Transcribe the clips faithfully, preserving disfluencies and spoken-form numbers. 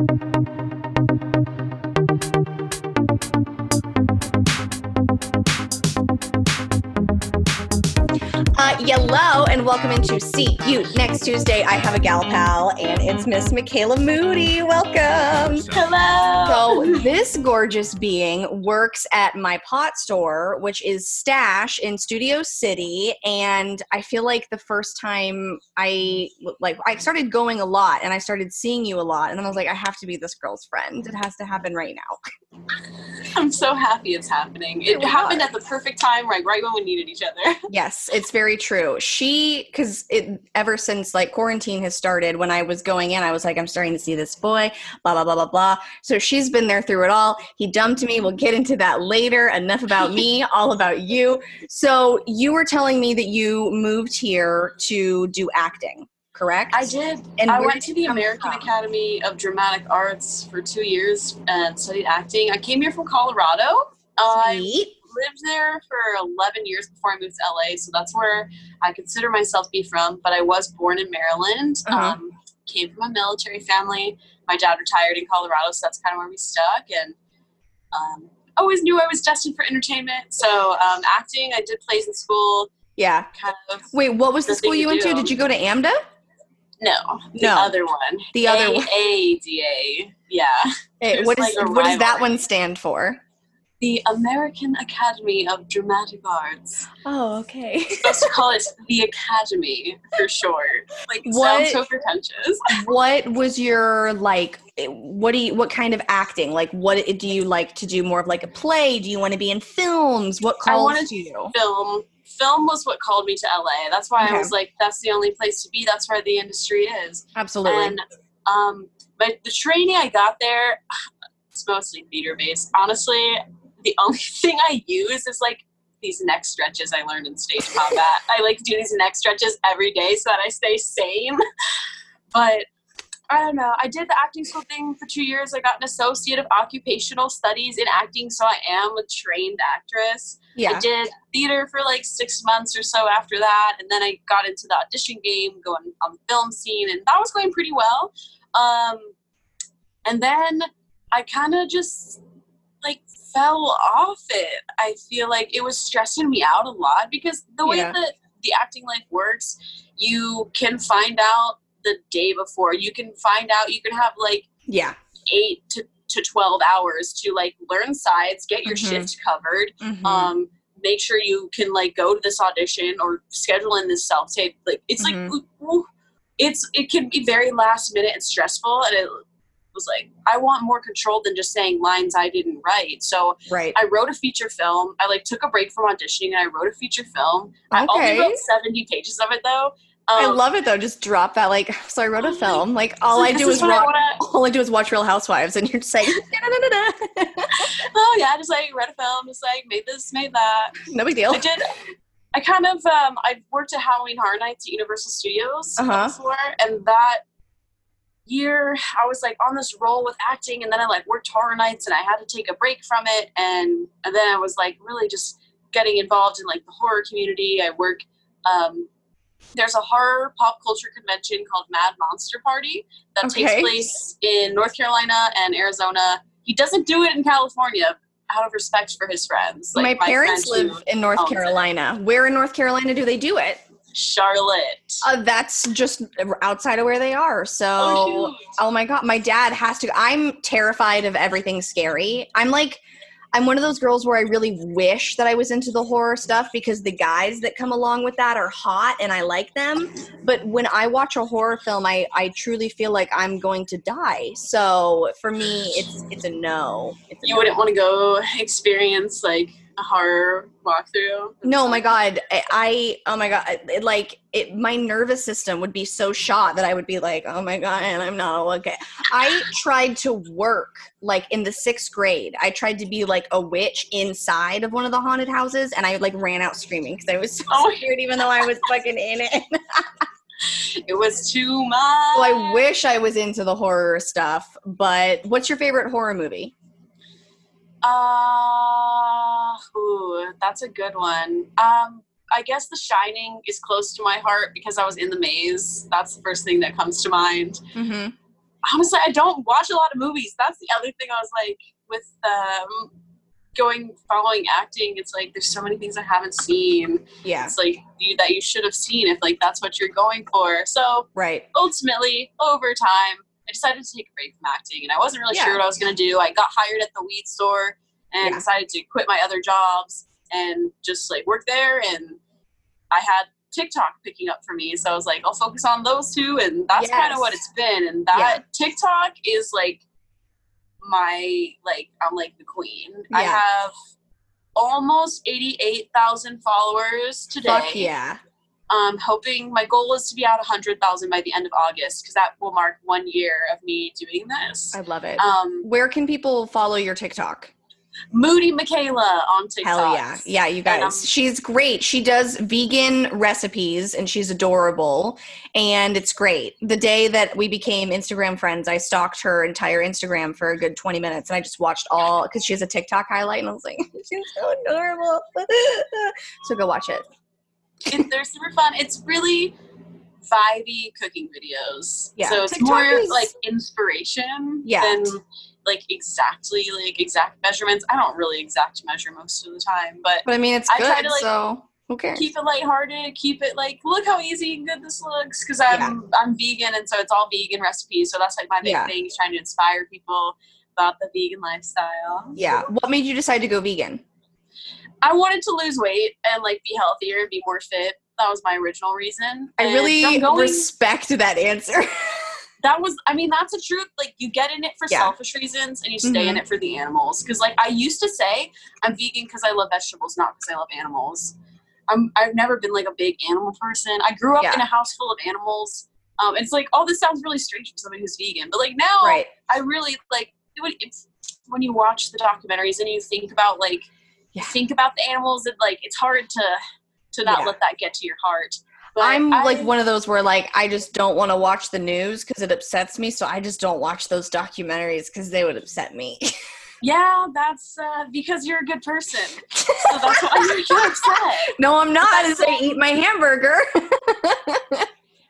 Uh, yellow and welcome into See You Next Tuesday. I have a gal pal and it's Miss Michaela Moody. Welcome. Hello. So this gorgeous being works at my pot store, which is Stash in Studio City. And I feel like the first time I, like, I started going a lot and I started seeing you a lot. And then I was like, I have to be this girl's friend. It has to happen right now. I'm so happy it's happening. It, it happened was. at the perfect time, right, right when we needed each other. Yes, it's very true. She, because it ever since like quarantine has started, when I was going in, I was like, I'm starting to see this boy, blah, blah, blah, blah, blah. So she's been there through it all. He dumped me. We'll get into that later. Enough about me, all about you. So you were telling me that you moved here to do acting, correct? I did. And I went to the American Academy of Dramatic Arts for two years and studied acting. I came here from Colorado. Sweet. Um, lived there for eleven years before I moved to L A, so that's where I consider myself to be from, but I was born in Maryland. Uh-huh. Um, came from a military family. My dad retired in Colorado, so that's kind of where we stuck, and um, always knew I was destined for entertainment, so um, acting, I did plays in school. Yeah. Kind of. Wait, what was the school you went to? Did you go to AMDA? No, the no. other one. The other one. A A D A, yeah. Hey, what, like is, what does that one stand for? The American Academy of Dramatic Arts. Oh, okay. You're supposed to call it the Academy for short. Like, it what, sounds so pretentious. What was your, like, what do you, what kind of acting? Like, what do you like to do more of, like, a play? Do you want to be in films? What calls I wanted you? To film. Film was what called me to L A. That's why okay. I was like, that's the only place to be. That's where the industry is. Absolutely. And um, but the training I got there, it's mostly theater-based. Honestly, the only thing I use is, like, these neck stretches I learned in stage combat. I, like, do these neck stretches every day so that I stay sane. But I don't know. I did the acting school thing for two years. I got an associate of occupational studies in acting, so I am a trained actress. Yeah. I did theater for, like, six months or so after that, and then I got into the audition game, going on the film scene, and that was going pretty well. Um, and then I kind of just, like, fell off it. I feel like it was stressing me out a lot because the way yeah. that the acting life works, you can find out the day before. You can find out, you can have like yeah. eight to, to twelve hours to like learn sides, get your mm-hmm. shift covered, mm-hmm. um, make sure you can like go to this audition or schedule in this self-tape. Like it's mm-hmm. like, ooh, it's, it can be very last minute and stressful, and it was like, I want more control than just saying lines I didn't write. So right. I wrote a feature film. I like took a break from auditioning and I wrote a feature film. Okay. I only wrote seventy pages of it though. Um, I love it though. Just drop that like, so I wrote a film. Like all I do is, is watch, I wanna... all I do is watch Real Housewives, and you're just like, da, da, da, da, da. Oh yeah, just like read a film, just like made this, made that. No big deal. I did. I kind of um, I've worked at Halloween Horror Nights at Universal Studios uh-huh. before, and that year I was like on this roll with acting, and then I like worked Horror Nights, and I had to take a break from it, and, and then I was like really just getting involved in like the horror community. I work. Um, There's a horror pop culture convention called Mad Monster Party that okay. takes place in North Carolina and Arizona. He doesn't do it in California out of respect for his friends. Like, my, my parents friend live in North Carolina. It. Where in North Carolina do they do it? Charlotte. Uh, that's just outside of where they are. So, oh, oh my God, my dad has to. I'm terrified of everything scary. I'm like... I'm one of those girls where I really wish that I was into the horror stuff because the guys that come along with that are hot and I like them. But when I watch a horror film, I, I truly feel like I'm going to die. So for me, it's it's a no. It's a you no. wouldn't want to go experience like a horror walkthrough? No, my God. I, I oh my God. It, like it, my nervous system would be so shot that I would be like, oh my God, and I'm not okay. I tried to work like in the sixth grade. I tried to be like a witch inside of one of the haunted houses, and I like ran out screaming because I was so oh. scared, even though I was fucking in it. It was too much. So I wish I was into the horror stuff. But what's your favorite horror movie? Uh, ooh, that's a good one. Um, I guess The Shining is close to my heart because I was in the maze. That's the first thing that comes to mind. Mm-hmm. honestly, I don't watch a lot of movies. That's the other thing. I was like, with um, going, following acting, it's like, there's so many things I haven't seen. Yeah. It's like, you, that you should have seen if like, that's what you're going for. So right. ultimately, over time, I decided to take a break from acting, and I wasn't really yeah. sure what I was going to do. I got hired at the weed store and yeah. decided to quit my other jobs and just like work there. And I had TikTok picking up for me. So I was like, I'll focus on those two. And that's yes. kind of what it's been. And that yeah. TikTok is like my, like, I'm like the queen. Yeah. I have almost eighty-eight thousand followers today. Fuck yeah. Um, hoping my goal is to be at one hundred thousand by the end of August, because that will mark one year of me doing this. I love it. Um, Where can people follow your TikTok? Moody Michaela on TikTok. Hell yeah. Yeah, you guys. And, um, she's great. She does vegan recipes, and she's adorable, and it's great. The day that we became Instagram friends, I stalked her entire Instagram for a good twenty minutes, and I just watched all, because she has a TikTok highlight, and I was like, she's so adorable. So go watch it. It, they're super fun. It's really vibey cooking videos. Yeah. So it's TikTok more is... like inspiration yeah. than like exactly like exact measurements. I don't really exact measure most of the time, but, but I mean, it's I good. Try to, like, so who cares? Keep it lighthearted. Keep it like, look how easy and good this looks. Cause I'm, yeah. I'm vegan. And so it's all vegan recipes. So that's like my big yeah. thing, is trying to inspire people about the vegan lifestyle. Yeah. What made you decide to go vegan? I wanted to lose weight and like be healthier and be more fit. That was my original reason. I and really going, respect that answer. That was, I mean, that's the truth. Like, you get in it for yeah. selfish reasons, and you stay mm-hmm. in it for the animals. Cause like I used to say, I'm vegan cause I love vegetables, not cause I love animals. I'm, I've never been like a big animal person. I grew up yeah. in a house full of animals. Um, it's like, oh, this sounds really strange for somebody who's vegan, but like now right. I really like it would, it's, when you watch the documentaries and you think about like, Yeah. think about the animals, and like it's hard to to not yeah. let that get to your heart. But I'm I, like one of those where like I just don't want to watch the news because it upsets me, so I just don't watch those documentaries because they would upset me. Yeah, that's uh, because you're a good person. So that's why you're upset. No, I'm not. As I eat my hamburger.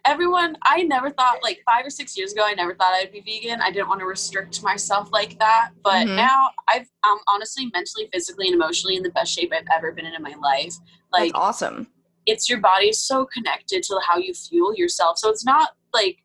Everyone, I never thought, like five or six years ago, I never thought I'd be vegan. I didn't want to restrict myself like that. But mm-hmm. now I've, I'm honestly mentally, physically, and emotionally in the best shape I've ever been in in my life. Like, that's awesome. It's your body is so connected to how you fuel yourself. So it's not like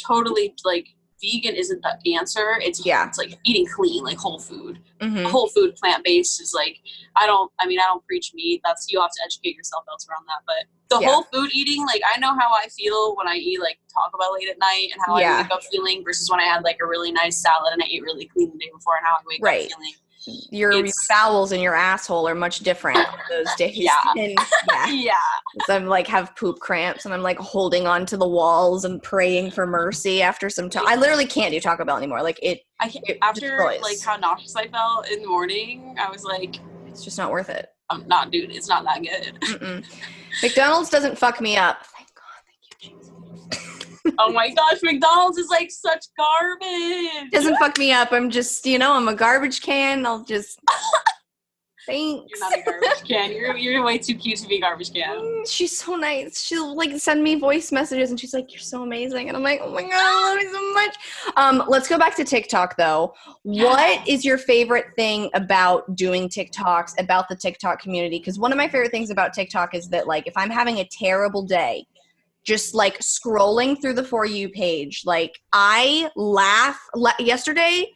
totally like vegan isn't the answer. It's, yeah. it's like eating clean, like whole food. Mm-hmm. Whole food, plant-based is like, I don't, I mean, I don't preach meat. That's, you have to educate yourself elsewhere on that. But the yeah. whole food eating, like I know how I feel when I eat like Taco Bell late at night, and how yeah. I wake up feeling versus when I had like a really nice salad and I ate really clean the day before, and how I wake right. up feeling. Your, your bowels and your asshole are much different those days. Yeah. And, yeah. yeah. So I'm like have poop cramps, and I'm like holding on to the walls and praying for mercy after some time. I literally can't do Taco Bell anymore. Like it, I can't, it after destroys. Like how nauseous I felt in the morning, I was like, it's just not worth it. I'm not, dude. It's not that good. Mm-mm. McDonald's doesn't fuck me up. Thank God. Thank you, Jesus. Oh my gosh. McDonald's is like such garbage. Doesn't fuck me up. I'm just, you know, I'm a garbage can. I'll just, thanks. You're not a garbage can. You're, you're way too cute to be a garbage can. Mm, she's so nice. She'll like send me voice messages and she's like, you're so amazing. And I'm like, oh my God, I love you so much. Um, let's go back to TikTok though. Yeah. What is your favorite thing about doing TikToks, about the TikTok community? Because one of my favorite things about TikTok is that like, if I'm having a terrible day, just like scrolling through the For You page, like I laugh la- yesterday,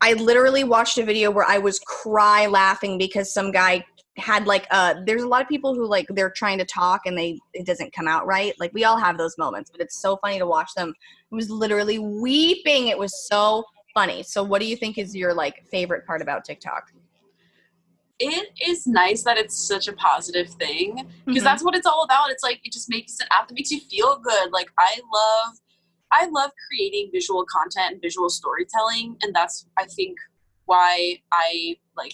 I literally watched a video where I was cry laughing because some guy had like, uh, there's a lot of people who like, they're trying to talk and they, it doesn't come out right. Like we all have those moments, but it's so funny to watch them. I was literally weeping. It was so funny. So what do you think is your like favorite part about TikTok? It is nice that it's such a positive thing, because mm-hmm. that's what it's all about. It's like, it just makes an app that makes you feel good. Like I love I love creating visual content and visual storytelling, and that's, I think, why I, like,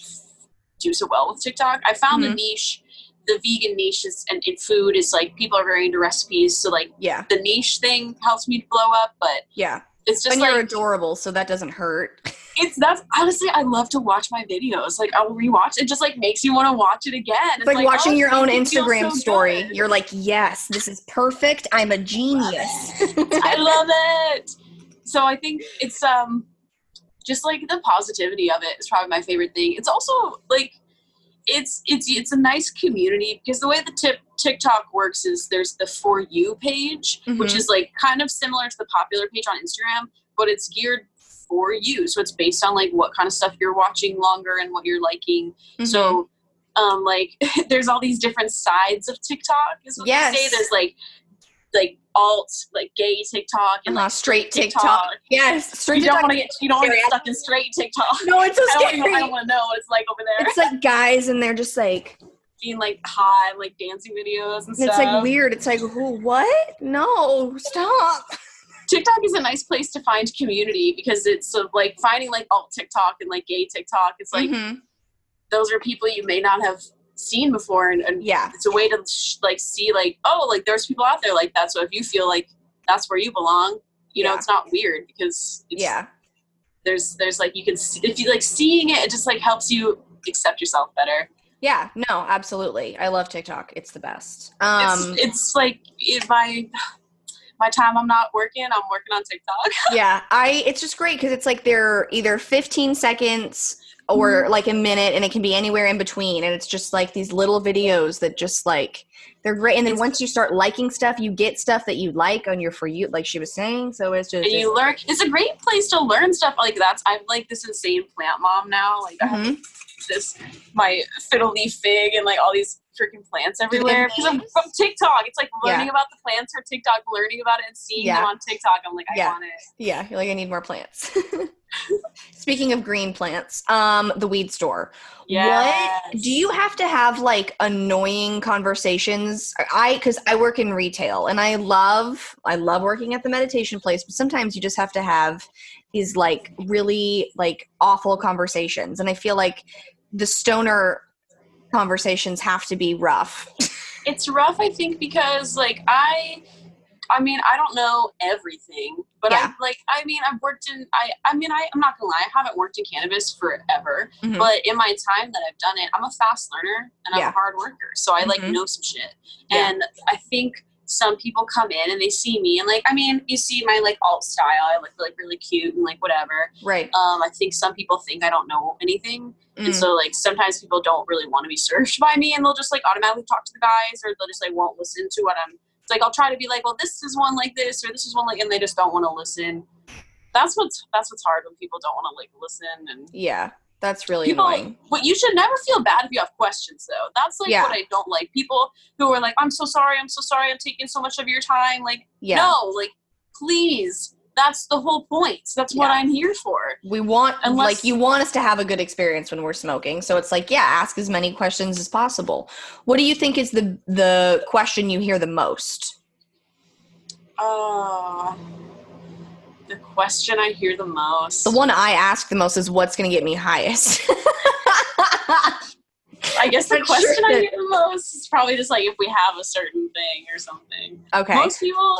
do so well with TikTok. I found mm-hmm. the niche, the vegan niche is, and in food is, like, people are very into recipes, so, like, yeah. the niche thing helps me to blow up, but yeah, it's just, and like... And you're adorable, so that doesn't hurt. It's, that's, honestly, I love to watch my videos. Like, I'll rewatch, it just, like, makes you want to watch it again. It's like, like watching oh, your own Instagram so story. Good. You're like, yes, this is perfect. I'm a genius. I love it. I love it. So I think it's um just like the positivity of it is probably my favorite thing. It's also like it's it's it's a nice community, because the way the tip TikTok works is there's the For You page, mm-hmm. which is like kind of similar to the popular page on Instagram, but it's geared for you. So it's based on like what kind of stuff you're watching longer and what you're liking. Mm-hmm. So um like there's all these different sides of TikTok is what yes. they say. There's like like alt, like gay TikTok and uh-huh. like straight TikTok. TikTok. Yes, straight you TikTok. Don't want to get you don't want to get stuck in straight TikTok. No, it's so scary. I don't want to know what it's like over there. It's like guys and they're just like being like hot, like dancing videos and stuff. It's like weird. It's like who? What? No, stop. TikTok is a nice place to find community, because it's sort of like finding like alt TikTok and like gay TikTok. It's like mm-hmm. those are people you may not have seen before, and, and yeah, it's a way to sh- like see like, oh, like there's people out there like that, so if you feel like that's where you belong, you yeah. know, it's not weird, because it's, yeah there's there's like you can see, if you like seeing it, it just like helps you accept yourself better. Yeah, no, absolutely. I love TikTok. It's the best. Um it's, it's like if I my time I'm not working, I'm working on TikTok. yeah I it's just great, because it's like they're either fifteen seconds or like a minute, and it can be anywhere in between, and it's just like these little videos that just like they're great. And then it's, once you start liking stuff, you get stuff that you like on your For You, like she was saying. So it's just, and you learn. It's a great place to learn stuff like that's I'm like this insane plant mom now. Like mm-hmm. I have this my fiddle leaf fig and like all these freaking plants everywhere because I'm from TikTok. It's like learning yeah. about the plants for TikTok, learning about it and seeing yeah. them on TikTok. I'm like, I yeah. want it. Yeah, you're like, I need more plants. Speaking of green plants, um, the weed store. Yes. What do you have to have like annoying conversations? I because I work in retail and I love I love working at the meditation place, but sometimes you just have to have these like really like awful conversations, and I feel like the stoner conversations have to be rough. It's rough, I think, because like I, I mean, I don't know everything, but yeah. I like, I mean, I've worked in, I, I mean, I, I'm not gonna lie, I haven't worked in cannabis forever, mm-hmm. but in my time that I've done it, I'm a fast learner and I'm yeah. a hard worker, so I mm-hmm. like know some shit, yeah. and I think some people come in and they see me and like, I mean, you see my like alt style, I look like really cute and like whatever. Right. Um, I think some people think I don't know anything. Mm. And so like, sometimes people don't really want to be searched by me and they'll just like automatically talk to the guys, or they'll just like won't listen to what I'm, it's like, I'll try to be like, well, this is one like this, or this is one like, and they just don't want to listen. That's what's, that's what's hard when people don't want to like listen. And yeah, that's really people, annoying. But you should never feel bad if you have questions, though. That's like yeah. what I don't like. People who are like, I'm so sorry, I'm so sorry, I'm taking so much of your time. Like, yeah. no, like, please. That's the whole point. That's yeah. what I'm here for. We want, Unless, like, you want us to have a good experience when we're smoking. So it's like, yeah, ask as many questions as possible. What do you think is the, the question you hear the most? Uh... The question I hear the most. The one I ask the most is, what's going to get me highest? I guess the question sure. I hear the most is probably just like if we have a certain thing or something. Okay. Most people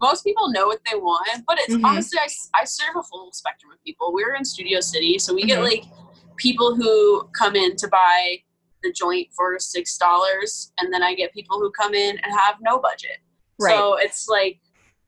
most people know what they want, but it's mm-hmm. honestly, I, I serve a whole spectrum of people. We're in Studio City, so we mm-hmm. get like people who come in to buy the joint for six dollars, and then I get people who come in and have no budget. Right. So it's like,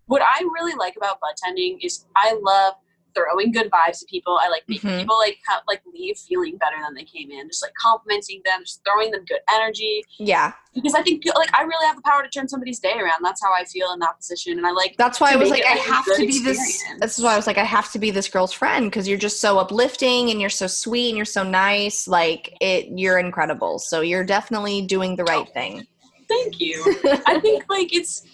what I really like about budtending is I love throwing good vibes to people. I like making mm-hmm. people like ha- like leave feeling better than they came in, just like complimenting them, just throwing them good energy. Yeah, because I think like I really have the power to turn somebody's day around. That's how I feel in that position, and I like. That's why I was like, I have to be this. That's why I was like, I have to be this girl's friend, because you're just so uplifting and you're so sweet and you're so nice. Like it, you're incredible. So you're definitely doing the right oh, thing. Thank you. I think like it's.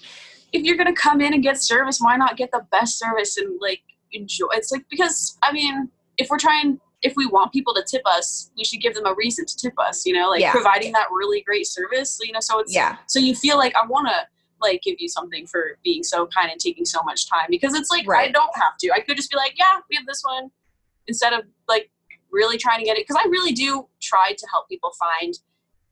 If you're going to come in and get service, why not get the best service and like enjoy? It's like, because I mean, if we're trying, if we want people to tip us, we should give them a reason to tip us, you know, like yeah. providing that really great service, you know, so it's, yeah. so you feel like I want to like give you something for being so kind and taking so much time, because it's like, right. I don't have to, I could just be like, yeah, we have this one, instead of like really trying to get it. Cause I really do try to help people find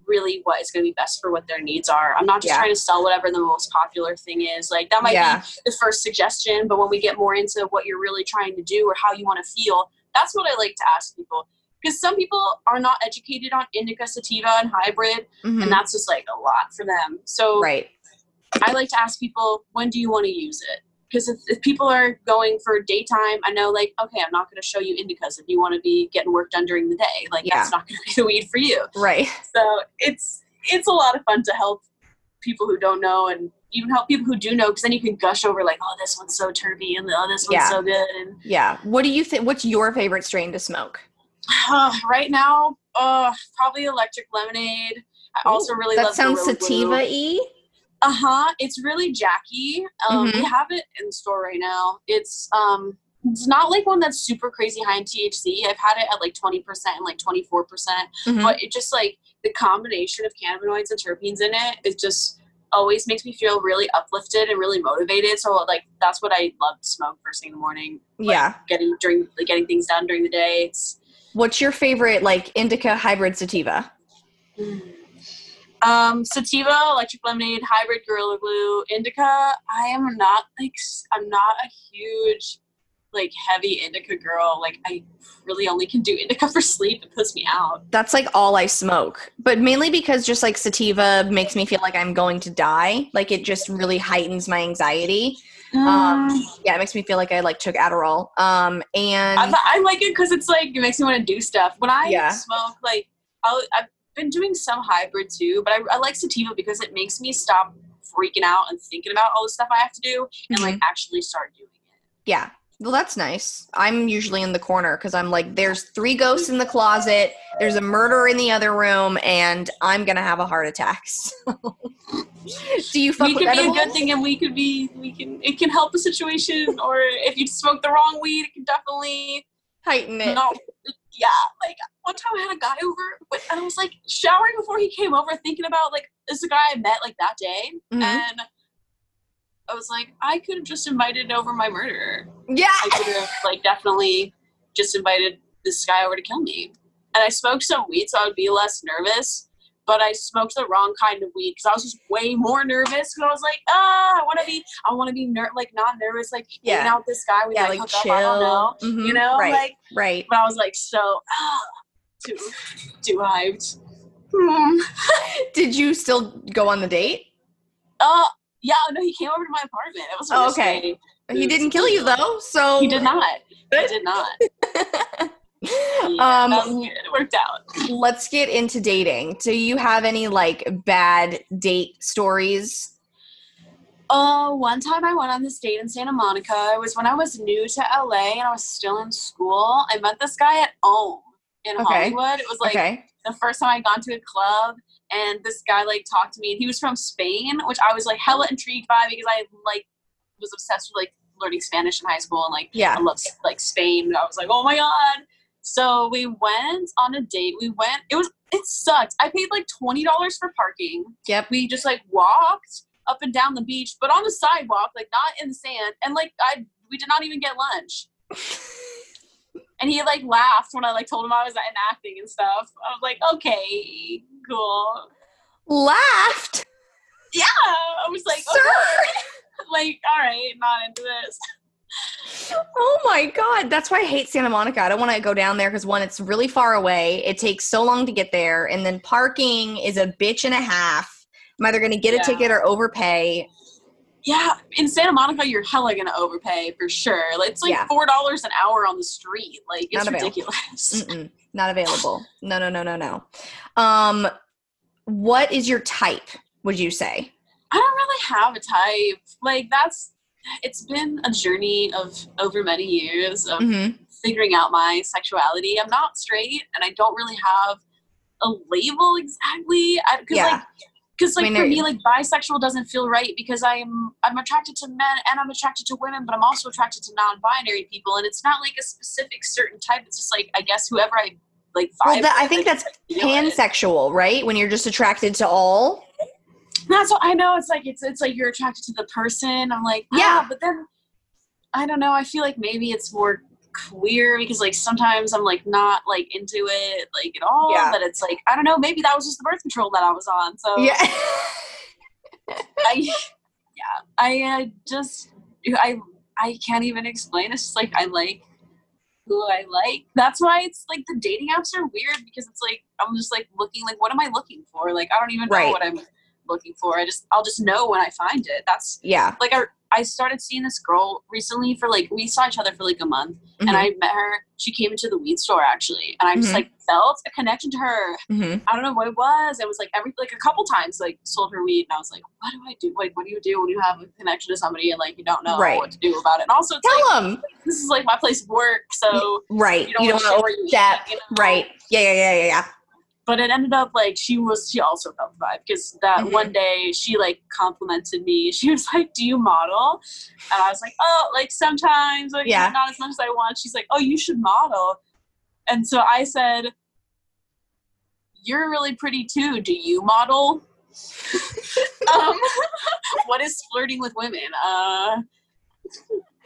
really what is going to be best for what their needs are. I'm not just yeah. trying to sell whatever the most popular thing is. Like that might yeah. be the first suggestion, but when we get more into what you're really trying to do or how you want to feel, that's what I like to ask people. Because some people are not educated on indica, sativa, and hybrid, mm-hmm. and that's just like a lot for them. So right. I like to ask people, when do you want to use it? Because if, if people are going for daytime, I know, like, okay, I'm not going to show you indicas if you want to be getting work done during the day. Like, yeah. That's not going to be the weed for you. Right. So it's it's a lot of fun to help people who don't know, and even help people who do know, because then you can gush over, like, oh, this one's so turvy, and oh, this one's yeah. so good. And, yeah. What do you think? What's your favorite strain to smoke? Uh, right now, uh, probably electric lemonade. I Ooh, also really that love that sounds sativa-y. Uh-huh. It's really Jackie. Um, mm-hmm. We have it in store right now. It's um, it's not like one that's super crazy high in T H C. I've had it at like twenty percent and like twenty-four percent. Mm-hmm. But it just like the combination of cannabinoids and terpenes in it, it just always makes me feel really uplifted and really motivated. So like that's what I love to smoke first thing in the morning. Like, yeah. Getting during like, getting things done during the day. It's, What's your favorite like indica hybrid sativa? Mm. Um, sativa, electric lemonade, hybrid gorilla glue, indica. I am not like, I'm not a huge, like heavy indica girl. Like I really only can do indica for sleep. It puts me out. That's like all I smoke, but mainly because just like sativa makes me feel like I'm going to die. Like it just really heightens my anxiety. Um, um yeah, it makes me feel like I like took Adderall. Um, and I, I like it cause it's like, it makes me want to do stuff. When I yeah. smoke, like I'll, I've been doing some hybrid too, but I, I like sativa because it makes me stop freaking out and thinking about all the stuff I have to do and mm-hmm. like actually start doing it. Yeah. Well, that's nice. I'm usually in the corner because I'm like, there's three ghosts in the closet, there's a murderer in the other room, and I'm going to have a heart attack. So. Do you fuck we with could edibles? Be a good thing, and we could be, we can, it can help a situation, or if you smoke the wrong weed, it can definitely heighten it. Not, yeah. Like, one time I had a guy over, and I was like showering before he came over, thinking about like, this is a guy I met like that day, mm-hmm. and I was like, I could have just invited over my murderer. Yeah. I could have like definitely just invited this guy over to kill me. And I smoked some weed so I would be less nervous, but I smoked the wrong kind of weed because I was just way more nervous because I was like, ah, I want to be, I want to be ner- like not nervous, like yeah. hanging out with this guy. We yeah, like, like hook chill. Up, I don't know. Mm-hmm. You know? Right. Like, right. But I was like, so, ah, too, too hyped. Mm. Did you still go on the date? Uh, Yeah, no, he came over to my apartment. It was oh, okay. He was didn't kill you though, so he did not. He did not. yeah, um, it worked out. Let's get into dating. Do you have any like bad date stories? Oh, uh, one time I went on this date in Santa Monica. It was when I was new to L A and I was still in school. I met this guy at Ohm in okay. Hollywood. It was like okay. the first time I'd gone to a club. And this guy, like, talked to me, and he was from Spain, which I was, like, hella intrigued by because I, like, was obsessed with, like, learning Spanish in high school. And, like, yeah. I loved, like, Spain. And I was like, oh, my God. So we went on a date. We went. It was – it sucked. I paid, like, twenty dollars for parking. Yep. We just, like, walked up and down the beach, but on the sidewalk, like, not in the sand. And, like, I we did not even get lunch. And he, like, laughed when I, like, told him I was in acting and stuff. I was like, okay, cool. Laughed? Yeah. I was like, sir. Okay. Like, all right, not into this. Oh, my God. That's why I hate Santa Monica. I don't want to go down there because, one, it's really far away. It takes so long to get there. And then parking is a bitch and a half. I'm either going to get yeah. a ticket or overpay. Yeah, in Santa Monica, you're hella gonna overpay for sure. Like, it's like yeah. four dollars an hour on the street. Like it's not ridiculous. Mm-mm. Not available. No, no, no, no, no. Um, what is your type? Would you say? I don't really have a type. Like that's, it's been a journey of over many years of mm-hmm. figuring out my sexuality. I'm not straight, and I don't really have a label exactly. I, 'cause, yeah. Like, Because, like, I mean, for me, like, bisexual doesn't feel right because I'm I'm attracted to men and I'm attracted to women, but I'm also attracted to non-binary people. And it's not, like, a specific certain type. It's just, like, I guess whoever I, like, vibe well, that, with, I think like, that's like, pansexual, right? When you're just attracted to all? That's what I know. It's, like, it's it's like you're attracted to the person. I'm, like, ah, yeah. But then, I don't know. I feel like maybe it's more queer because, like, sometimes I'm, like, not, like, into it, like, at all. Yeah. But it's, like, I don't know. Maybe that was just the birth control that I was on. So, yeah. I, yeah. I uh, just, I, I can't even explain. It's just, like, I like who I like. That's why it's, like, the dating apps are weird because it's, like, I'm just, like, looking, like, what am I looking for? Like, I don't even right. know what I'm looking for. I just, I'll just know when I find it. That's yeah. Like I, I started seeing this girl recently for like, we saw each other for like a month mm-hmm. and I met her. She came into the weed store actually. And I just mm-hmm. like felt a connection to her. Mm-hmm. I don't know what it was. I was like every, like a couple times, like sold her weed. And I was like, what do I do? Like, what do you do when you have a connection to somebody and like, you don't know right. what to do about it? And also it's tell like, them. This is like my place of work. So right. you don't, you don't know where you that, eat, you know? Right. Yeah. Yeah. Yeah. Yeah. yeah. But it ended up, like, she was, she also felt the vibe. Because that mm-hmm. one day, she, like, complimented me. She was like, do you model? And I was like, oh, like, sometimes. Like, yeah. not as much as I want. She's like, oh, you should model. And so I said, you're really pretty, too. Do you model? um, what is flirting with women? Uh,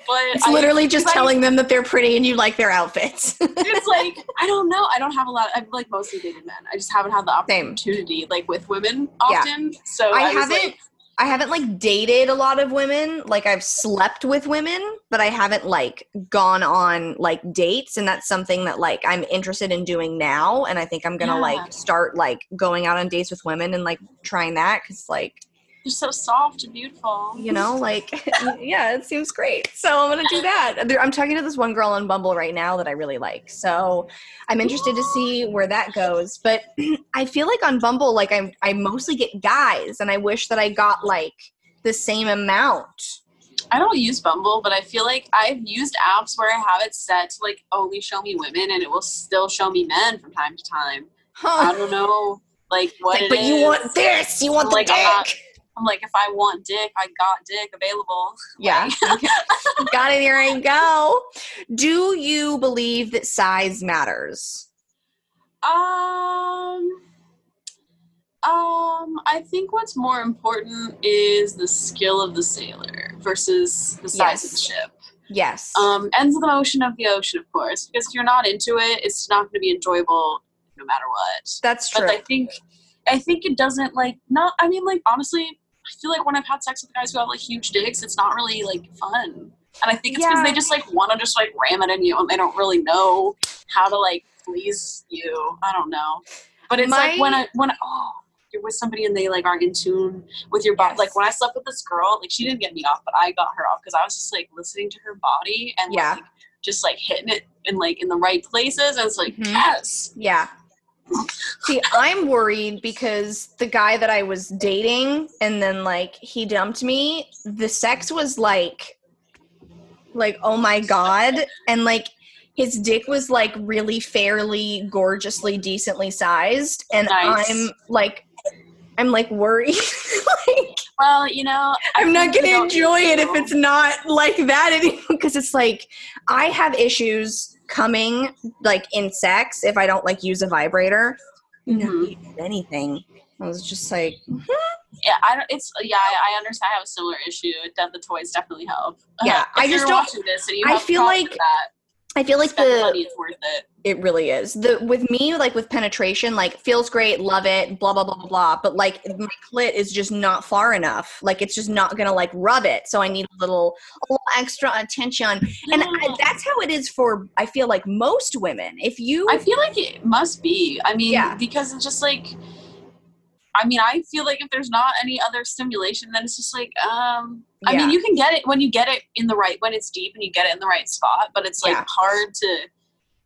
but it's literally I, just telling I, them that they're pretty and you like their outfits. It's like, I don't know. I don't have a lot. I've like mostly dated men. I just haven't had the opportunity Same. like with women often. Yeah. So I, I haven't, like, I haven't like dated a lot of women. Like I've slept with women, but I haven't like gone on like dates. And that's something that like I'm interested in doing now. And I think I'm going to yeah. like start like going out on dates with women and like trying that. Cause like, you're so soft and beautiful. You know, like, yeah, it seems great. So I'm going to do that. I'm talking to this one girl on Bumble right now that I really like. So I'm interested to see where that goes. But I feel like on Bumble, like, I I mostly get guys. And I wish that I got, like, the same amount. I don't use Bumble, but I feel like I've used apps where I have it set to, like, only show me women. And it will still show me men from time to time. Huh. I don't know, like, what like, it but is. But you want this. You want the like, dick. Uh, I'm like, if I want dick, I got dick available. Yeah. Like, got it, here I go. Do you believe that size matters? Um, um, I think what's more important is the skill of the sailor versus the size yes. of the ship. Yes. Um, and the motion of the ocean, of course, because if you're not into it, it's not going to be enjoyable no matter what. That's true. But I think... I think it doesn't, like, not, I mean, like, honestly, I feel like when I've had sex with guys who have, like, huge dicks, it's not really, like, fun. And I think it's because yeah. they just, like, want to just, like, ram it in you and they don't really know how to, like, please you. I don't know. But it's, My- like, when I, when I, oh, you're with somebody and they, like, aren't in tune with your body. Yes. Like, when I slept with this girl, like, she didn't get me off, but I got her off because I was just, like, listening to her body and, yeah. like, just, like, hitting it in, like, in the right places. I was like, mm-hmm. yes. Yeah. See, I'm worried because the guy that I was dating and then, like, he dumped me, the sex was, like, like, oh, my God. And, like, his dick was, like, really fairly, gorgeously, decently sized. And nice. I'm, like, I'm, like, worried. Like, well, you know. I I'm not going to enjoy it if it's not like that anymore. Because it's, like, I have issues coming like in sex if I don't like use a vibrator mm-hmm. no anything I was just like mm-hmm. yeah I don't it's yeah I, I understand I have a similar issue. It does, the toys definitely help. Yeah. I just don't watching this and you I feel like that, I feel like the money is worth it. It really is. The with me like with penetration like feels great, love it, blah blah blah blah blah, but like my clit is just not far enough. Like it's just not gonna like rub it, so I need a little, a little extra attention. And I, that's how it is for I feel like most women. If you, I feel like it must be. I mean, yeah. because it's just like. I mean, I feel like if there's not any other stimulation, then it's just like, um, I yeah. mean, you can get it when you get it in the right, when it's deep and you get it in the right spot, but it's like yeah. hard to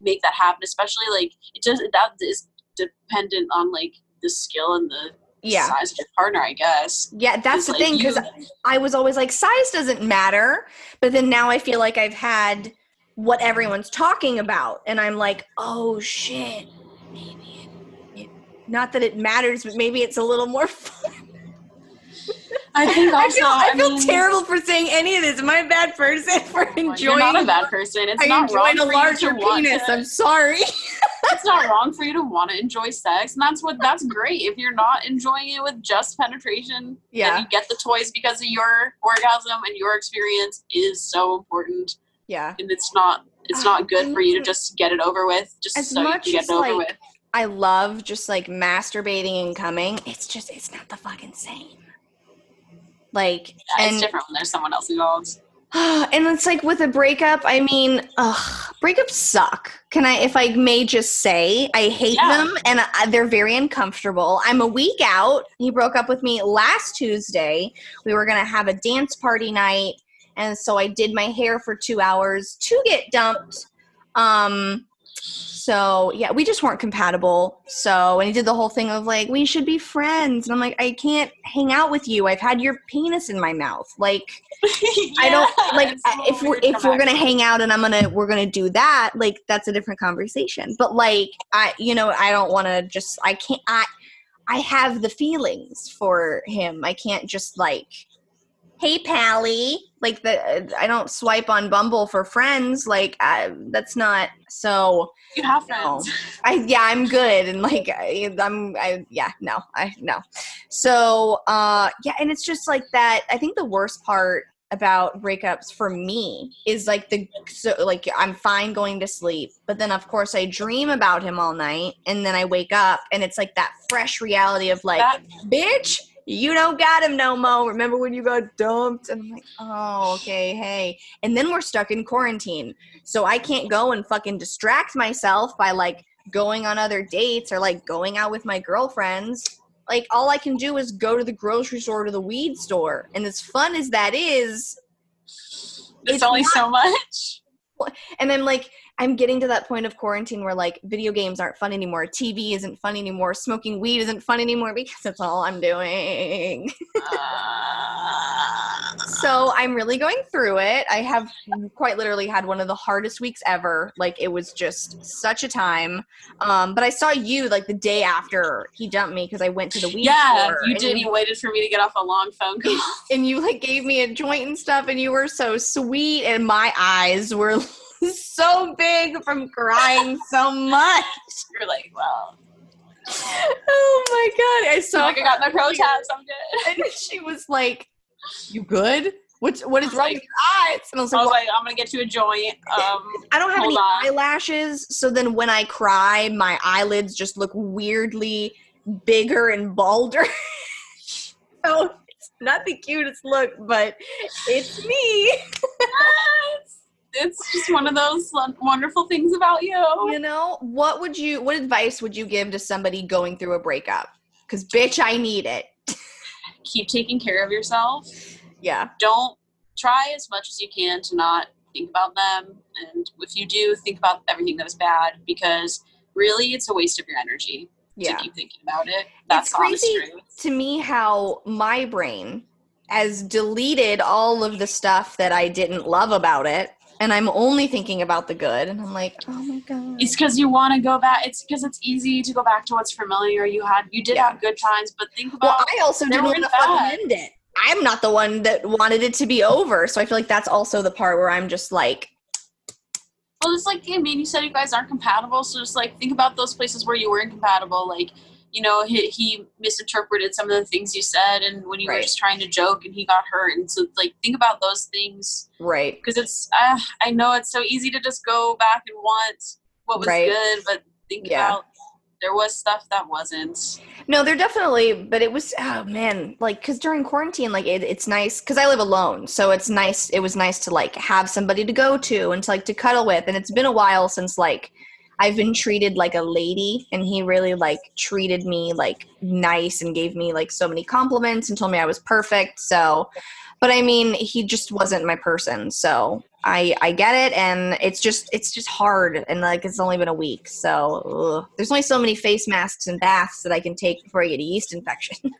make that happen, especially like it just, that is dependent on like the skill and the yeah. size of your partner, I guess. Yeah. That's the like, thing. Cause you, I was always like size doesn't matter, but then now I feel like I've had what everyone's talking about and I'm like, oh shit, maybe. Not that it matters, but maybe it's a little more fun. I think also, I feel, I I feel mean, terrible for saying any of this. Am I a bad person for enjoying? You're not a bad person. It's I not wrong a larger for you to penis. To, I'm sorry. It's not wrong for you to want to enjoy sex, and that's what that's great. If you're not enjoying it with just penetration, yeah, then you get the toys because of your orgasm and your experience is so important. Yeah, and it's not it's not good for you to just get it over with. Just as so much you can get it over like, with. I love just like masturbating and coming. It's just, it's not the fucking same. Like, yeah, it's and, different when there's someone else involved. And it's like with a breakup, I mean, ugh, breakups suck. Can I, if I may just say, I hate yeah. them and I, they're very uncomfortable. I'm a week out. He broke up with me last Tuesday. We were going to have a dance party night. And so I did my hair for two hours to get dumped. Um, so yeah, we just weren't compatible. So, and he did the whole thing of like, we should be friends. And I'm like, I can't hang out with you. I've had your penis in my mouth. Like, yeah, I don't like I, if we're, if we're going to hang out and I'm going to, we're going to do that. Like, that's a different conversation. But like, I, you know, I don't want to just, I can't, I, I have the feelings for him. I can't just like, hey, Pally, like the, I don't swipe on Bumble for friends. Like I, that's not, so you have friends. No. I, yeah, I'm good. And like, I, I'm, I, yeah, no, I, no. So, uh, yeah. And it's just like that. I think the worst part about breakups for me is like the, so like I'm fine going to sleep, but then of course I dream about him all night and then I wake up and it's like that fresh reality of like, that- bitch, you don't got him no more. Remember when you got dumped? And I'm like, oh, okay, hey. And then we're stuck in quarantine. So I can't go and fucking distract myself by, like, going on other dates or, like, going out with my girlfriends. Like, all I can do is go to the grocery store or to the weed store. And as fun as that is, it's, it's only not- so much. And I'm like, I'm getting to that point of quarantine where like video games aren't fun anymore. T V isn't fun anymore. Smoking weed isn't fun anymore because that's all I'm doing. uh... So I'm really going through it. I have quite literally had one of the hardest weeks ever. Like it was just such a time. Um, but I saw you like the day after he dumped me because I went to the weed yeah, store. Yeah, you did. You waited for me to get off a long phone call. And you like gave me a joint and stuff and you were so sweet and my eyes were so big from crying so much. You're like, wow. Oh my god. I saw like I got my protests. I'm good. And she was like, you good? What what is wrong with your eyes? And I was like, I was like I'm gonna get you a joint. Um I don't have any on. eyelashes, so then when I cry, my eyelids just look weirdly bigger and balder. So it's not the cutest look, but it's me. It's just one of those wonderful things about you. You know, what would you, what advice would you give to somebody going through a breakup? Because, bitch, I need it. Keep taking care of yourself. Yeah. Don't try as much as you can to not think about them. And if you do, think about everything that was bad because really it's a waste of your energy yeah. to keep thinking about it. That's the honest truth. It's crazy to me how my brain has deleted all of the stuff that I didn't love about it. And I'm only thinking about the good. And I'm like, oh, my God. It's because you want to go back. It's because it's easy to go back to what's familiar. You had, you did yeah. have good times, but think about Well, I also didn't want to fucking end it. I'm not the one that wanted it to be over. So I feel like that's also the part where I'm just like. Well, it's like, I mean, you said you guys aren't compatible. So just, like, think about those places where you were incompatible. Like, you know, he, he misinterpreted some of the things you said and when you right. were just trying to joke and he got hurt. And so, like, think about those things. Right. Because it's, uh, I know it's so easy to just go back and want what was right. good, but think yeah. about there was stuff that wasn't. No, there definitely, but it was, oh, man, like, because during quarantine, like, it, it's nice, because I live alone. So it's nice, it was nice to, like, have somebody to go to and to, like, to cuddle with. And it's been a while since, like, I've been treated like a lady, and he really, like, treated me, like, nice and gave me, like, so many compliments and told me I was perfect, so, but, I mean, he just wasn't my person, so I I get it, and it's just, it's just hard, and, like, it's only been a week, so ugh. There's only so many face masks and baths that I can take before I get a yeast infection.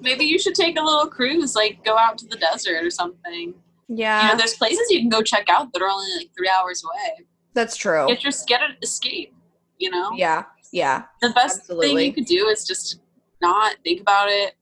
Maybe you should take a little cruise, like, go out to the desert or something. Yeah. You know, there's places you can go check out that are only, like, three hours away. That's true. Get your get an escape, you know? Yeah, yeah. The best absolutely. Thing you could do is just not think about it.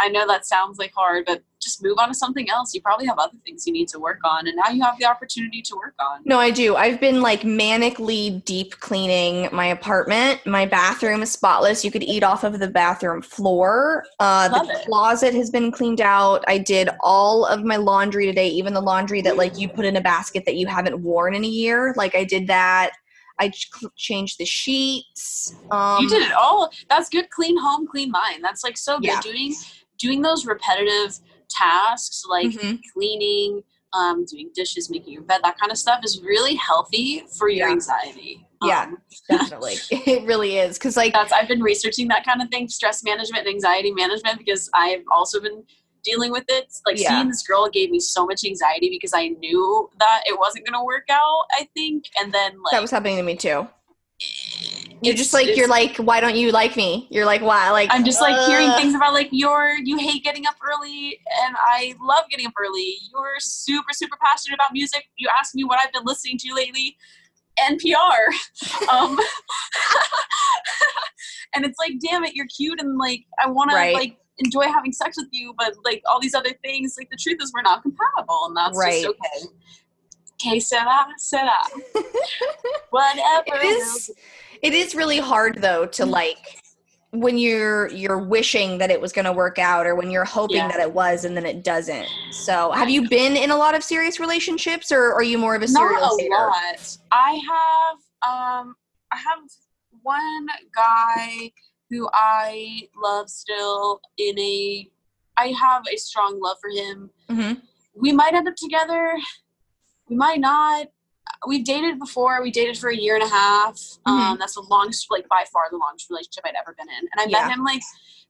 I know that sounds like hard, but just move on to something else. You probably have other things you need to work on, and now you have the opportunity to work on. No, I do. I've been, like, manically deep cleaning my apartment. My bathroom is spotless. You could eat off of the bathroom floor. Uh, Love the it. Closet has been cleaned out. I did all of my laundry today, even the laundry that, like, you put in a basket that you haven't worn in a year. Like, I did that. I changed the sheets. Um, you did it all. That's good. Clean home, clean mind. That's, like, so good. Yeah. Doing, doing those repetitive tasks like mm-hmm. cleaning, um, doing dishes, making your bed, that kind of stuff is really healthy for your yeah. anxiety. Um, yeah, definitely. It really is. Cause like that's, I've been researching that kind of thing, stress management and anxiety management, because I've also been dealing with it. Like yeah. seeing this girl gave me so much anxiety because I knew that it wasn't going to work out, I think. And then like, that was happening to me too. You're just like, you're like, why don't you like me? You're like, why? Like, I'm just like uh, hearing things about like, you're, you hate getting up early and I love getting up early. You're super, super passionate about music. You asked me what I've been listening to lately, N P R. Um, and it's like, damn it, you're cute. And like, I want right. to like enjoy having sex with you, but like all these other things, like the truth is we're not compatible, and that's right. just okay. Okay, será, será. Whatever. It is, it is really hard though to like when you're you're wishing that it was going to work out, or when you're hoping yeah. that it was and then it doesn't. So have you been in a lot of serious relationships, or are you more of a serial Not a hater? lot. I have um I have one guy who I love still in a I have a strong love for him. Mm-hmm. We might end up together. We might not. We've dated before. We dated for a year and a half. Mm-hmm. Um, that's the longest, like by far the longest relationship I'd ever been in. And I yeah. met him like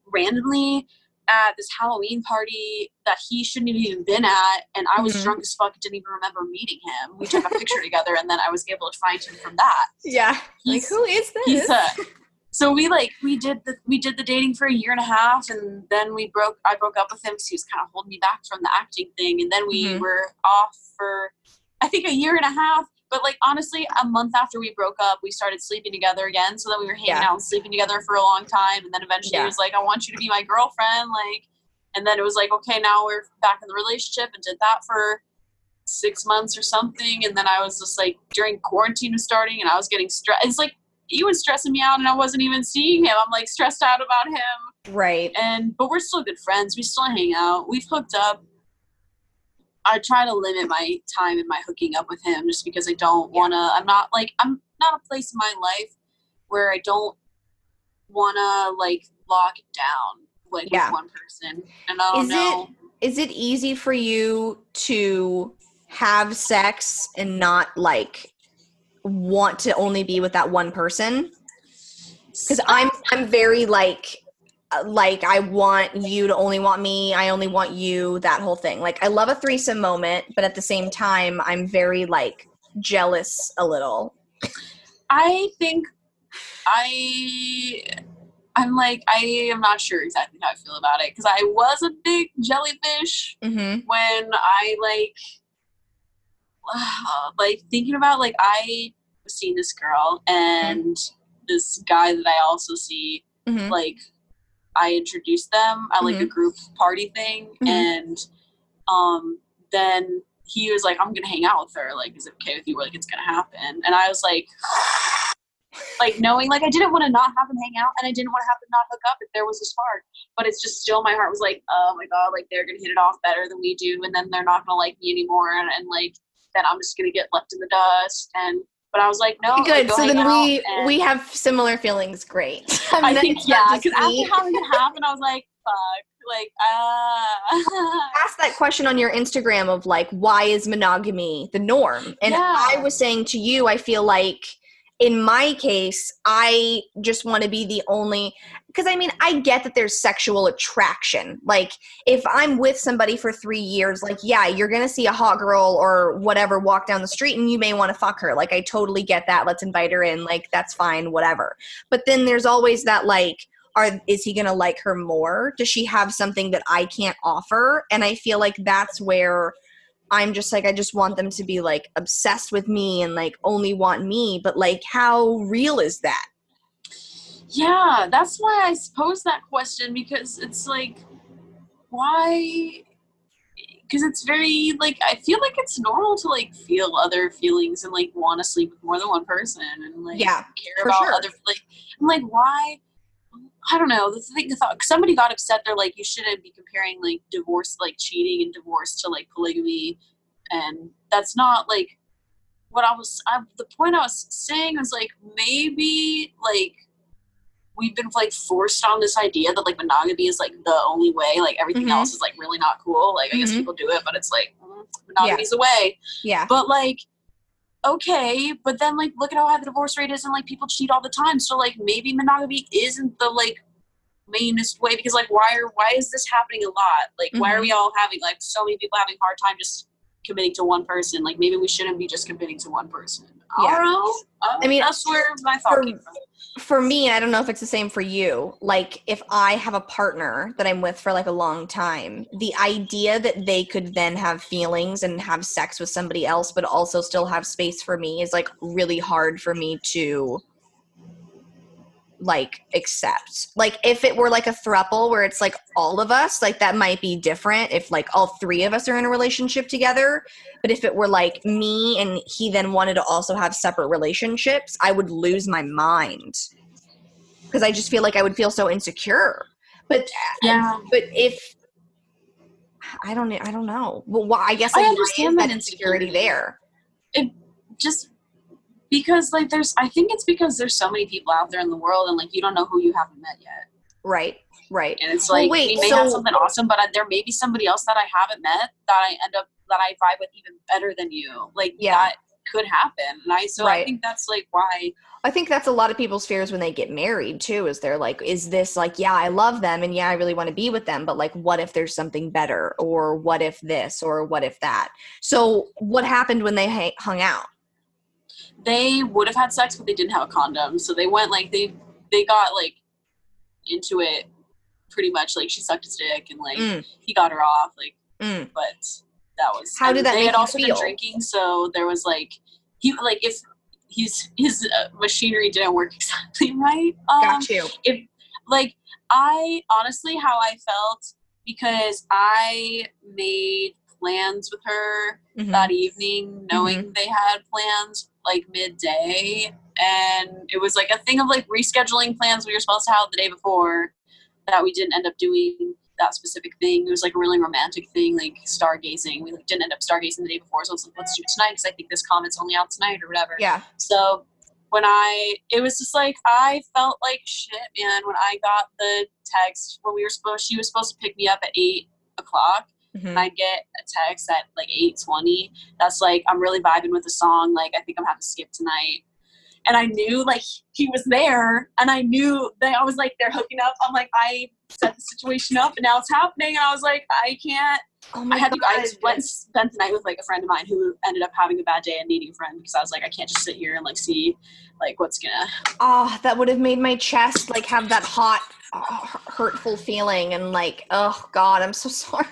randomly at this Halloween party that he shouldn't have even been at. And I was mm-hmm. drunk as fuck. Didn't even remember meeting him. We took a picture together, and then I was able to find him from that. Yeah. He's, like, who is this? He's a, so we like, we did the, we did the dating for a year and a half, and then we broke, I broke up with him because he was kind of holding me back from the acting thing. And then we mm-hmm. were off for, I think, a year and a half, but like, honestly, a month after we broke up, we started sleeping together again. So then we were hanging yeah. out and sleeping together for a long time. And then eventually yeah. he was like, I want you to be my girlfriend. Like, and then it was like, okay, now we're back in the relationship, and did that for six months or something. And then I was just like, during quarantine was starting and I was getting stressed. It's like, he was stressing me out and I wasn't even seeing him. I'm like stressed out about him. Right. And, but we're still good friends. We still hang out. We've hooked up. I try to limit my time and my hooking up with him just because I don't yeah. want to, I'm not like, I'm not a place in my life where I don't want to like lock it down like yeah. with one person. And I don't is know. It, is it easy for you to have sex and not like want to only be with that one person? Cause I'm, I'm very like, like, I want you to only want me. I only want you, that whole thing. Like, I love a threesome moment, but at the same time, I'm very, like, jealous a little. I think I, I'm like, I am not sure exactly how I feel about it, because I was a big jellyfish mm-hmm. when I, like, uh, like, thinking about, like, I was seeing this girl and mm-hmm. this guy that I also see, mm-hmm. like, I introduced them at like mm-hmm. a group party thing. Mm-hmm. And um, then he was like, I'm going to hang out with her. Like, is it okay with you? We're like, it's going to happen. And I was like, like knowing, like I didn't want to not have him hang out, and I didn't want to have him not hook up if there was a spark, but it's just still, my heart was like, oh my God, like they're going to hit it off better than we do. And then they're not going to like me anymore. And, and like, then I'm just going to get left in the dust. And But I was like, no. Good. Like, so then we we have similar feelings. Great. I think yeah. Because after having it happen, I was like, fuck. Like, uh. Ask that question on your Instagram of like, why is monogamy the norm? And yeah. I was saying to you, I feel like in my case, I just want to be the only. Because I mean, I get that there's sexual attraction. Like, if I'm with somebody for three years, like, yeah, you're going to see a hot girl or whatever walk down the street and you may want to fuck her. Like, I totally get that. Let's invite her in. Like, that's fine, whatever. But then there's always that, like, are is he going to like her more? Does she have something that I can't offer? And I feel like that's where I'm just like, I just want them to be, like, obsessed with me and, like, only want me. But, like, how real is that? Yeah, that's why I posed that question, because it's like, why? Because it's very, like, I feel like it's normal to, like, feel other feelings and, like, want to sleep with more than one person and, like, yeah, care about sure. other, like, I'm like, why? I don't know. The thing, the thought, somebody got upset. They're like, you shouldn't be comparing, like, divorce, like, cheating and divorce to, like, polygamy. And that's not, like, what I was, I, the point I was saying was, like, maybe, like, we've been like forced on this idea that like monogamy is like the only way, like everything mm-hmm. else is like really not cool. Like, I guess mm-hmm. people do it, but it's like mm, monogamy's the way. Yeah. But like, okay, but then like look at how high the divorce rate is, and like people cheat all the time. So like maybe monogamy isn't the like mainest way, because like why are why is this happening a lot? Like mm-hmm. why are we all having like so many people having a hard time just committing to one person? Like maybe we shouldn't be just committing to one person. Yeah. Oh, I mean, that's where my thought for, came from. For me, I don't know if it's the same for you. Like, if I have a partner that I'm with for like a long time, the idea that they could then have feelings and have sex with somebody else, but also still have space for me is like really hard for me to like accept. Like, if it were like a throuple where it's like all of us, like that might be different if like all three of us are in a relationship together. But if it were like me and he then wanted to also have separate relationships, I would lose my mind, because I just feel like I would feel so insecure. But yeah, but if I don't I don't know well why, I guess I, I understand that insecurity there. It just Because, like, there's, I think it's because there's so many people out there in the world, and, like, you don't know who you haven't met yet. Right, right. And it's like, well, wait, we may so, have something awesome, but I, there may be somebody else that I haven't met that I end up, that I vibe with even better than you. Like, yeah. that could happen. And I, so right. I think that's, like, why. I think that's a lot of people's fears when they get married, too, is they're like, is this, like, yeah, I love them, and yeah, I really want to be with them, but, like, what if there's something better? Or what if this? Or what if that? So what happened when they ha- hung out? They would have had sex, but they didn't have a condom. So they went, like, they they got, like, into it pretty much. Like, she sucked his dick, and, like, mm. he got her off. Like, mm. but that was... How did that They had also feel? Been drinking, so there was, like... he Like, if his, his uh, machinery didn't work exactly right... Um, got you. If, like, I... Honestly, how I felt, because I made plans with her mm-hmm. that evening, knowing mm-hmm. they had plans... like midday, and it was like a thing of like rescheduling plans we were supposed to have the day before that we didn't end up doing that specific thing. It was like a really romantic thing, like stargazing. We like didn't end up stargazing the day before, so I was like, let's do it tonight because I think this comet's only out tonight or whatever. Yeah. So when I, it was just like, I felt like shit, man, when I got the text when we were supposed, she was supposed to pick me up at eight o'clock. Mm-hmm. And I get a text at like eight twenty that's like, I'm really vibing with the song, like I think I'm having to skip tonight. And I knew like he was there, and I knew that I was like, they're hooking up. I'm like, I set the situation up and now it's happening. And I was like, I can't. Oh my I had God. To, I just went and spent the night with like a friend of mine who ended up having a bad day and needing a friend, because I was like, I can't just sit here and like see like what's gonna. Oh, that would have made my chest like have that hot oh, hurtful feeling, and like, oh God, I'm so sorry.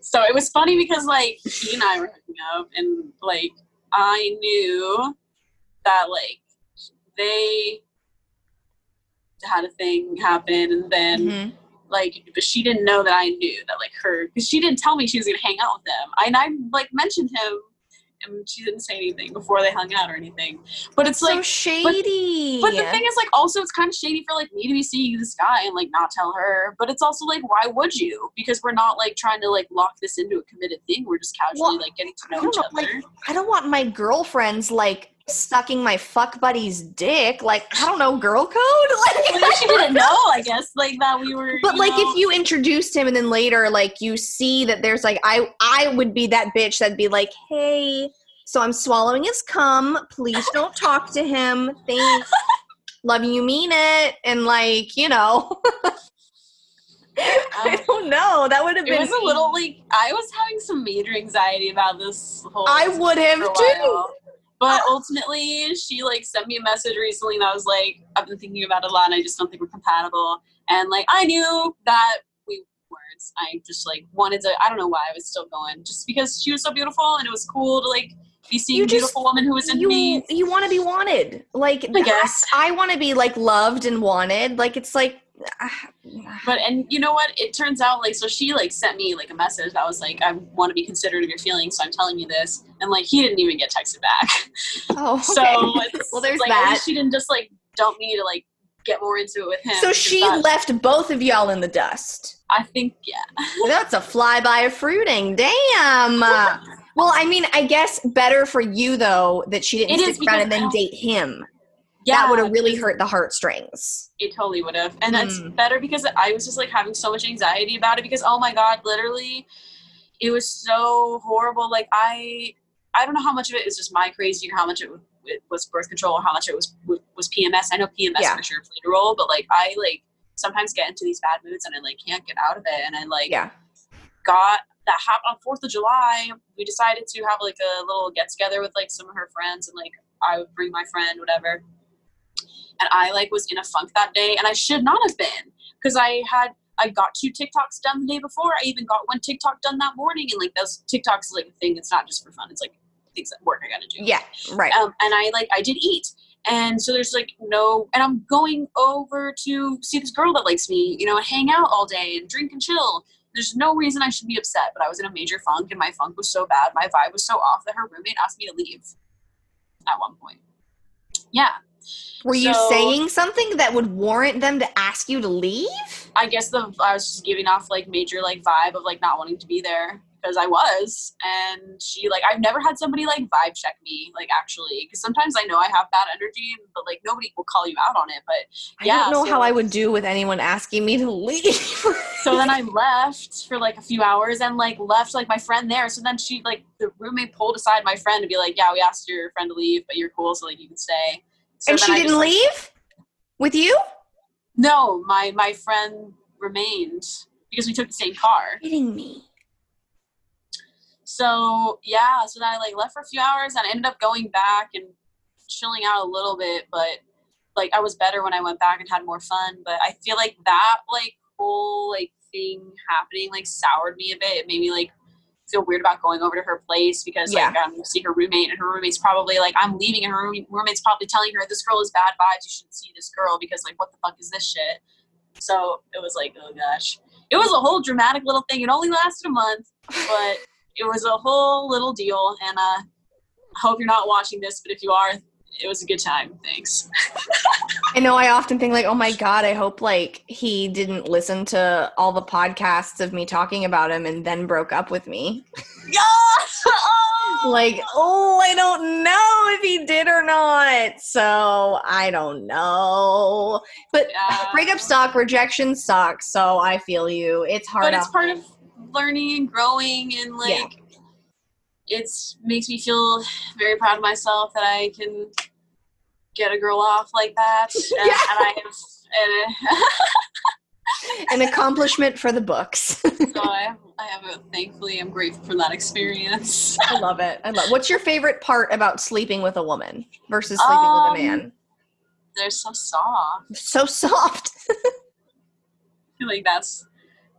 So it was funny because like he and I were hooking up, and like I knew that like they had a thing happen, and then mm-hmm. like, but she didn't know that I knew that like her, because she didn't tell me she was gonna hang out with them. I, and I like mentioned him, and she didn't say anything before they hung out or anything. But it's like so shady. But, but the thing is, like, also it's kind of shady for like me to be seeing this guy and like not tell her. But it's also like, why would you? Because we're not like trying to like lock this into a committed thing. We're just casually well, like getting to know each other. Like, I don't want my girlfriends like sucking my fuck buddy's dick. Like, I don't know, girl code. Like, well, she didn't know, I guess, like that we were. But like, know. If you introduced him and then later, like, you see that there's like, I, I would be that bitch that'd be like, hey, so I'm swallowing his cum. Please don't talk to him. Thanks. Love you, mean it. And like, you know. I don't know. That would have been. It was a little like I was having some major anxiety about this whole. I would have too. But ultimately, she, like, sent me a message recently, and I was like, I've been thinking about it a lot, and I just don't think we're compatible. And, like, I knew that we weren't. I just, like, wanted to – I don't know why I was still going. Just because she was so beautiful, and it was cool to, like, be seeing you a beautiful just, woman who was into you, me. You want to be wanted. Like, I guess. I want to be, like, loved and wanted. Like, it's like – But, and you know what? It turns out, like, so she, like, sent me, like, a message that was, like, I want to be considerate of your feelings, so I'm telling you this. And, like, he didn't even get texted back. Oh, okay. So it's, well, there's like, that. At least she didn't just, like, dump me to, like, get more into it with him. So she that, left both of y'all in the dust. I think, yeah. That's a flyby of fruiting. Damn. Uh, well, I mean, I guess better for you, though, that she didn't it stick around and then date him. Yeah. That would have really hurt the heartstrings. It totally would have. And that's mm. better, because I was just like having so much anxiety about it, because oh my God, literally it was so horrible. Like I, I don't know how much of it is just my crazy and how much it, it was birth control or how much it was, was P M S. I know P M S yeah. is your funeral, but like, I like sometimes get into these bad moods and I like can't get out of it. And I like yeah. got that hop on fourth of July. We decided to have like a little get together with like some of her friends, and like, I would bring my friend, whatever. And I like was in a funk that day, and I should not have been, because I had, I got two TikToks done the day before. I even got one TikTok done that morning. And like those TikToks is like a thing. It's not just for fun. It's like things that work I got to do. Yeah. Right. Um, and I like, I did eat. And so there's like no, and I'm going over to see this girl that likes me, you know, and hang out all day and drink and chill. There's no reason I should be upset, but I was in a major funk, and my funk was so bad. My vibe was so off that her roommate asked me to leave at one point. Yeah. Were you so, saying something that would warrant them to ask you to leave? I guess the I was just giving off like major like vibe of like not wanting to be there, because I was. And she like, I've never had somebody like vibe check me, like actually, because sometimes I know I have bad energy, but like nobody will call you out on it. But yeah, I don't know so, how I would do with anyone asking me to leave. So then I left for like a few hours and like left like my friend there. So then she like the roommate pulled aside my friend and be like, yeah, we asked your friend to leave, but you're cool, so like you can stay. So and she I didn't just, like, leave with you? No, my, my friend remained, because we took the same car. You're kidding me. So, yeah, so then I, like, left for a few hours, and I ended up going back and chilling out a little bit, but, like, I was better when I went back and had more fun, but I feel like that, like, whole, like, thing happening, like, soured me a bit. It made me, like, feel weird about going over to her place, because yeah. like I'm gonna see her roommate, and her roommate's probably like, I'm leaving, and her roommate's probably telling her, this girl is bad vibes, you shouldn't see this girl, because like what the fuck is this shit? So it was like, oh gosh, it was a whole dramatic little thing. It only lasted a month, but it was a whole little deal. And uh I hope you're not watching this, but if you are, it was a good time, thanks. I know I often think like, oh my God, I hope like he didn't listen to all the podcasts of me talking about him and then broke up with me. Yeah. Oh! Like, oh, I don't know if he did or not. So I don't know. But yeah. Breakups suck, rejection sucks. So I feel you. It's hard. But it's out. Part of learning and growing, and like, yeah. It's makes me feel very proud of myself that I can get a girl off like that. And, yeah. and I have and, an accomplishment for the books. So I have, I have a, thankfully, I'm grateful for that experience. I love it. I love. What's your favorite part about sleeping with a woman versus sleeping um, with a man? They're so soft. So soft. I feel like that's.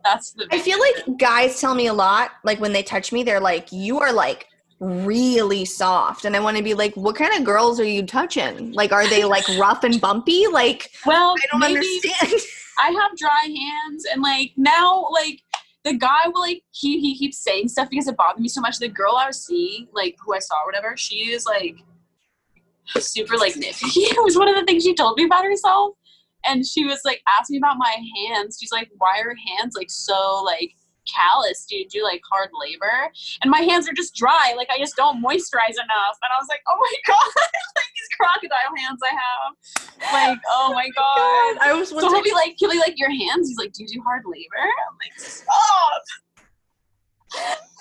That's the I feel like thing. Guys tell me a lot, like when they touch me, they're like, you are like really soft. And I want to be like, what kind of girls are you touching? Like, are they like rough and bumpy? Like, well, I don't understand. I have dry hands, and like now, like the guy will like, he, he keeps saying stuff because it bothered me so much. The girl I was seeing, like who I saw or whatever, she is like super like nifty. It was one of the things she told me about herself. And she was like, asked me about my hands. She's like, why are hands like so like callous? Do you do like hard labor? And my hands are just dry. Like I just don't moisturize enough. And I was like, oh my God, like these crocodile hands I have. Like, oh my God. I was so he'll be like, he'll be like, your hands. He's like, do you do hard labor? I'm like, stop.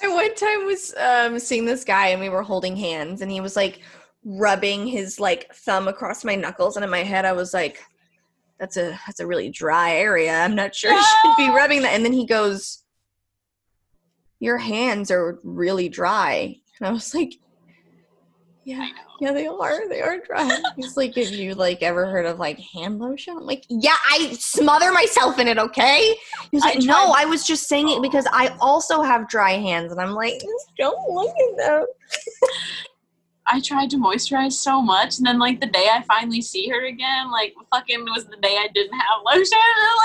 I one time was um, seeing this guy, and we were holding hands, and he was like rubbing his like thumb across my knuckles. And in my head, I was like, that's a that's a really dry area. I'm not sure I should be rubbing that. And then he goes, your hands are really dry. And I was like, yeah, yeah, they are. They are dry. He's like, have you like ever heard of like hand lotion? I'm like, yeah, I smother myself in it, okay? He's like, I no, I was just saying it because I also have dry hands. And I'm like, just don't look at them. I tried to moisturize so much, and then, like, the day I finally see her again, like, fucking was the day I didn't have lotion, and I'm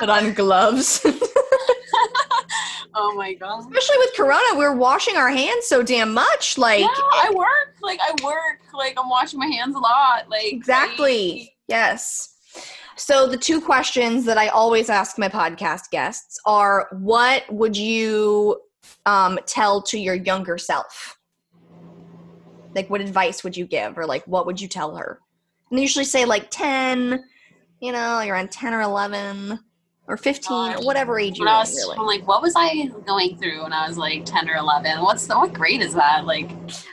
like, damn it! Put on gloves. Oh, my God. Especially with Corona, we're washing our hands so damn much, like... Yeah, I work, like, I work, like, I'm washing my hands a lot, like... Exactly, I- yes. So the two questions that I always ask my podcast guests are, what would you um, tell to your younger self? Like, what advice would you give, or like, what would you tell her? And they usually say like ten, you know, you're on ten or eleven or fifteen um, or whatever age you're at, really. I'm like, what was I going through when I was like ten or eleven? What's the, what grade is that? Like,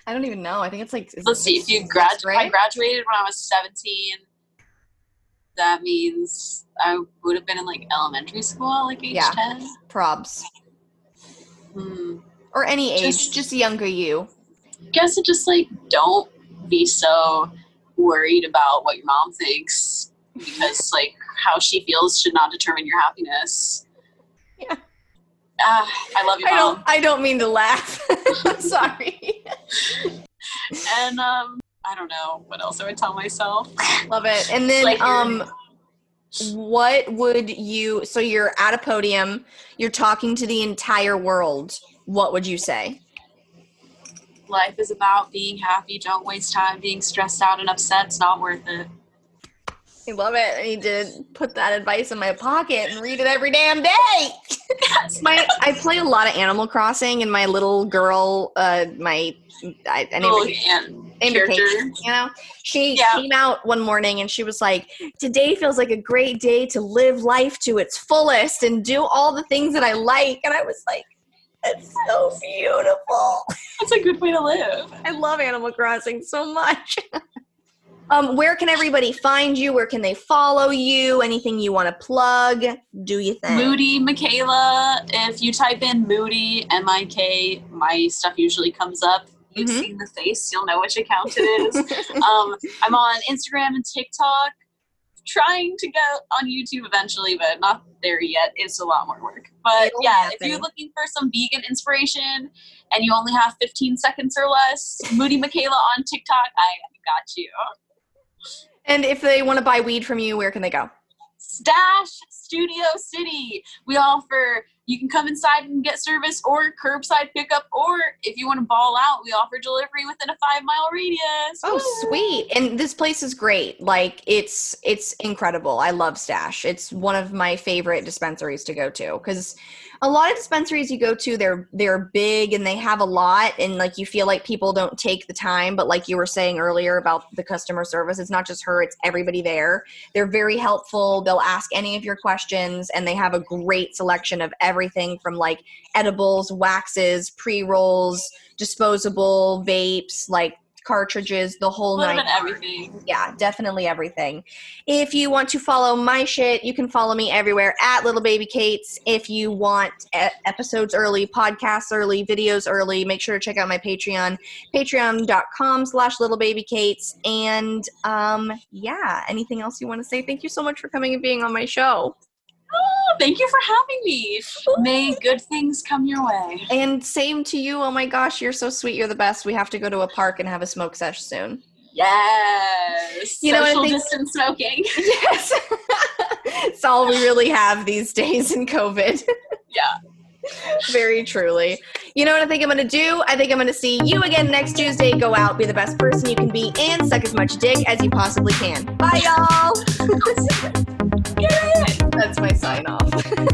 I don't even know. I think it's like, is let's it, see if you graduated, right? I graduated when I was seventeen. That means I would have been in like elementary school, like age yeah. ten. Probs. Mm. Or any age, just, just younger you. I guess it just like, don't be so worried about what your mom thinks, because like how she feels should not determine your happiness. Yeah. Uh, I love you, Mom. I don't, I don't mean to laugh. I'm sorry. And um, I don't know what else I would tell myself. Love it. And then like, um, what would you, so you're at a podium, you're talking to the entire world. What would you say? Life is about being happy. Don't waste time being stressed out and upset. It's not worth it. I love it. I need to put that advice in my pocket and read it every damn day. my, I play a lot of Animal Crossing, and my little girl, uh, my I, I oh, named her Kate, you know, she yeah. came out one morning and she was like, "Today feels like a great day to live life to its fullest and do all the things that I like." And I was like, "It's so beautiful." That's a good way to live. I love Animal Crossing so much. Um, where can everybody find you? Where can they follow you? Anything you want to plug? Do you think? Moody Michaela. If you type in Moody, M I K, my stuff usually comes up. You've mm-hmm. seen the face. You'll know which account it is. um, I'm on Instagram and TikTok. Trying to go on YouTube eventually, but not there yet. It's a lot more work. But It'll yeah, happen. If you're looking for some vegan inspiration and you only have fifteen seconds or less, Moody Michaela on TikTok, I got you. And if they want to buy weed from you, where can they go? Stash Studio City. We offer, you can come inside and get service or curbside pickup, or if you want to ball out, we offer delivery within a five mile radius. Oh, woo. Sweet. And this place is great. Like it's, it's incredible. I love Stash. It's one of my favorite dispensaries to go to, because a lot of dispensaries you go to, they're, they're big and they have a lot. And like, you feel like people don't take the time, but like you were saying earlier about the customer service, it's not just her, it's everybody there. They're very helpful. They'll ask any of your questions, and they have a great selection of everything from like edibles, waxes, pre-rolls, disposable vapes, like cartridges, the whole nine. Everything. Yeah, definitely everything. If you want to follow my shit, you can follow me everywhere at Little Baby Kate's. If you want episodes early, podcasts early, videos early, make sure to check out my Patreon, patreon.com slash Little Baby Kate's. And um, yeah, anything else you want to say? Thank you so much for coming and being on my show. Oh, thank you for having me. May good things come your way. And same to you. Oh my gosh, you're so sweet. You're the best. We have to go to a park and have a smoke sesh soon. Yes. You know, social distance smoking. Yes. It's all we really have these days in COVID. Yeah. Very truly. You know what I think I'm going to do? I think I'm going to see you again next Tuesday. Go out, be the best person you can be, and suck as much dick as you possibly can. Bye, y'all. Get it. That's my sign off.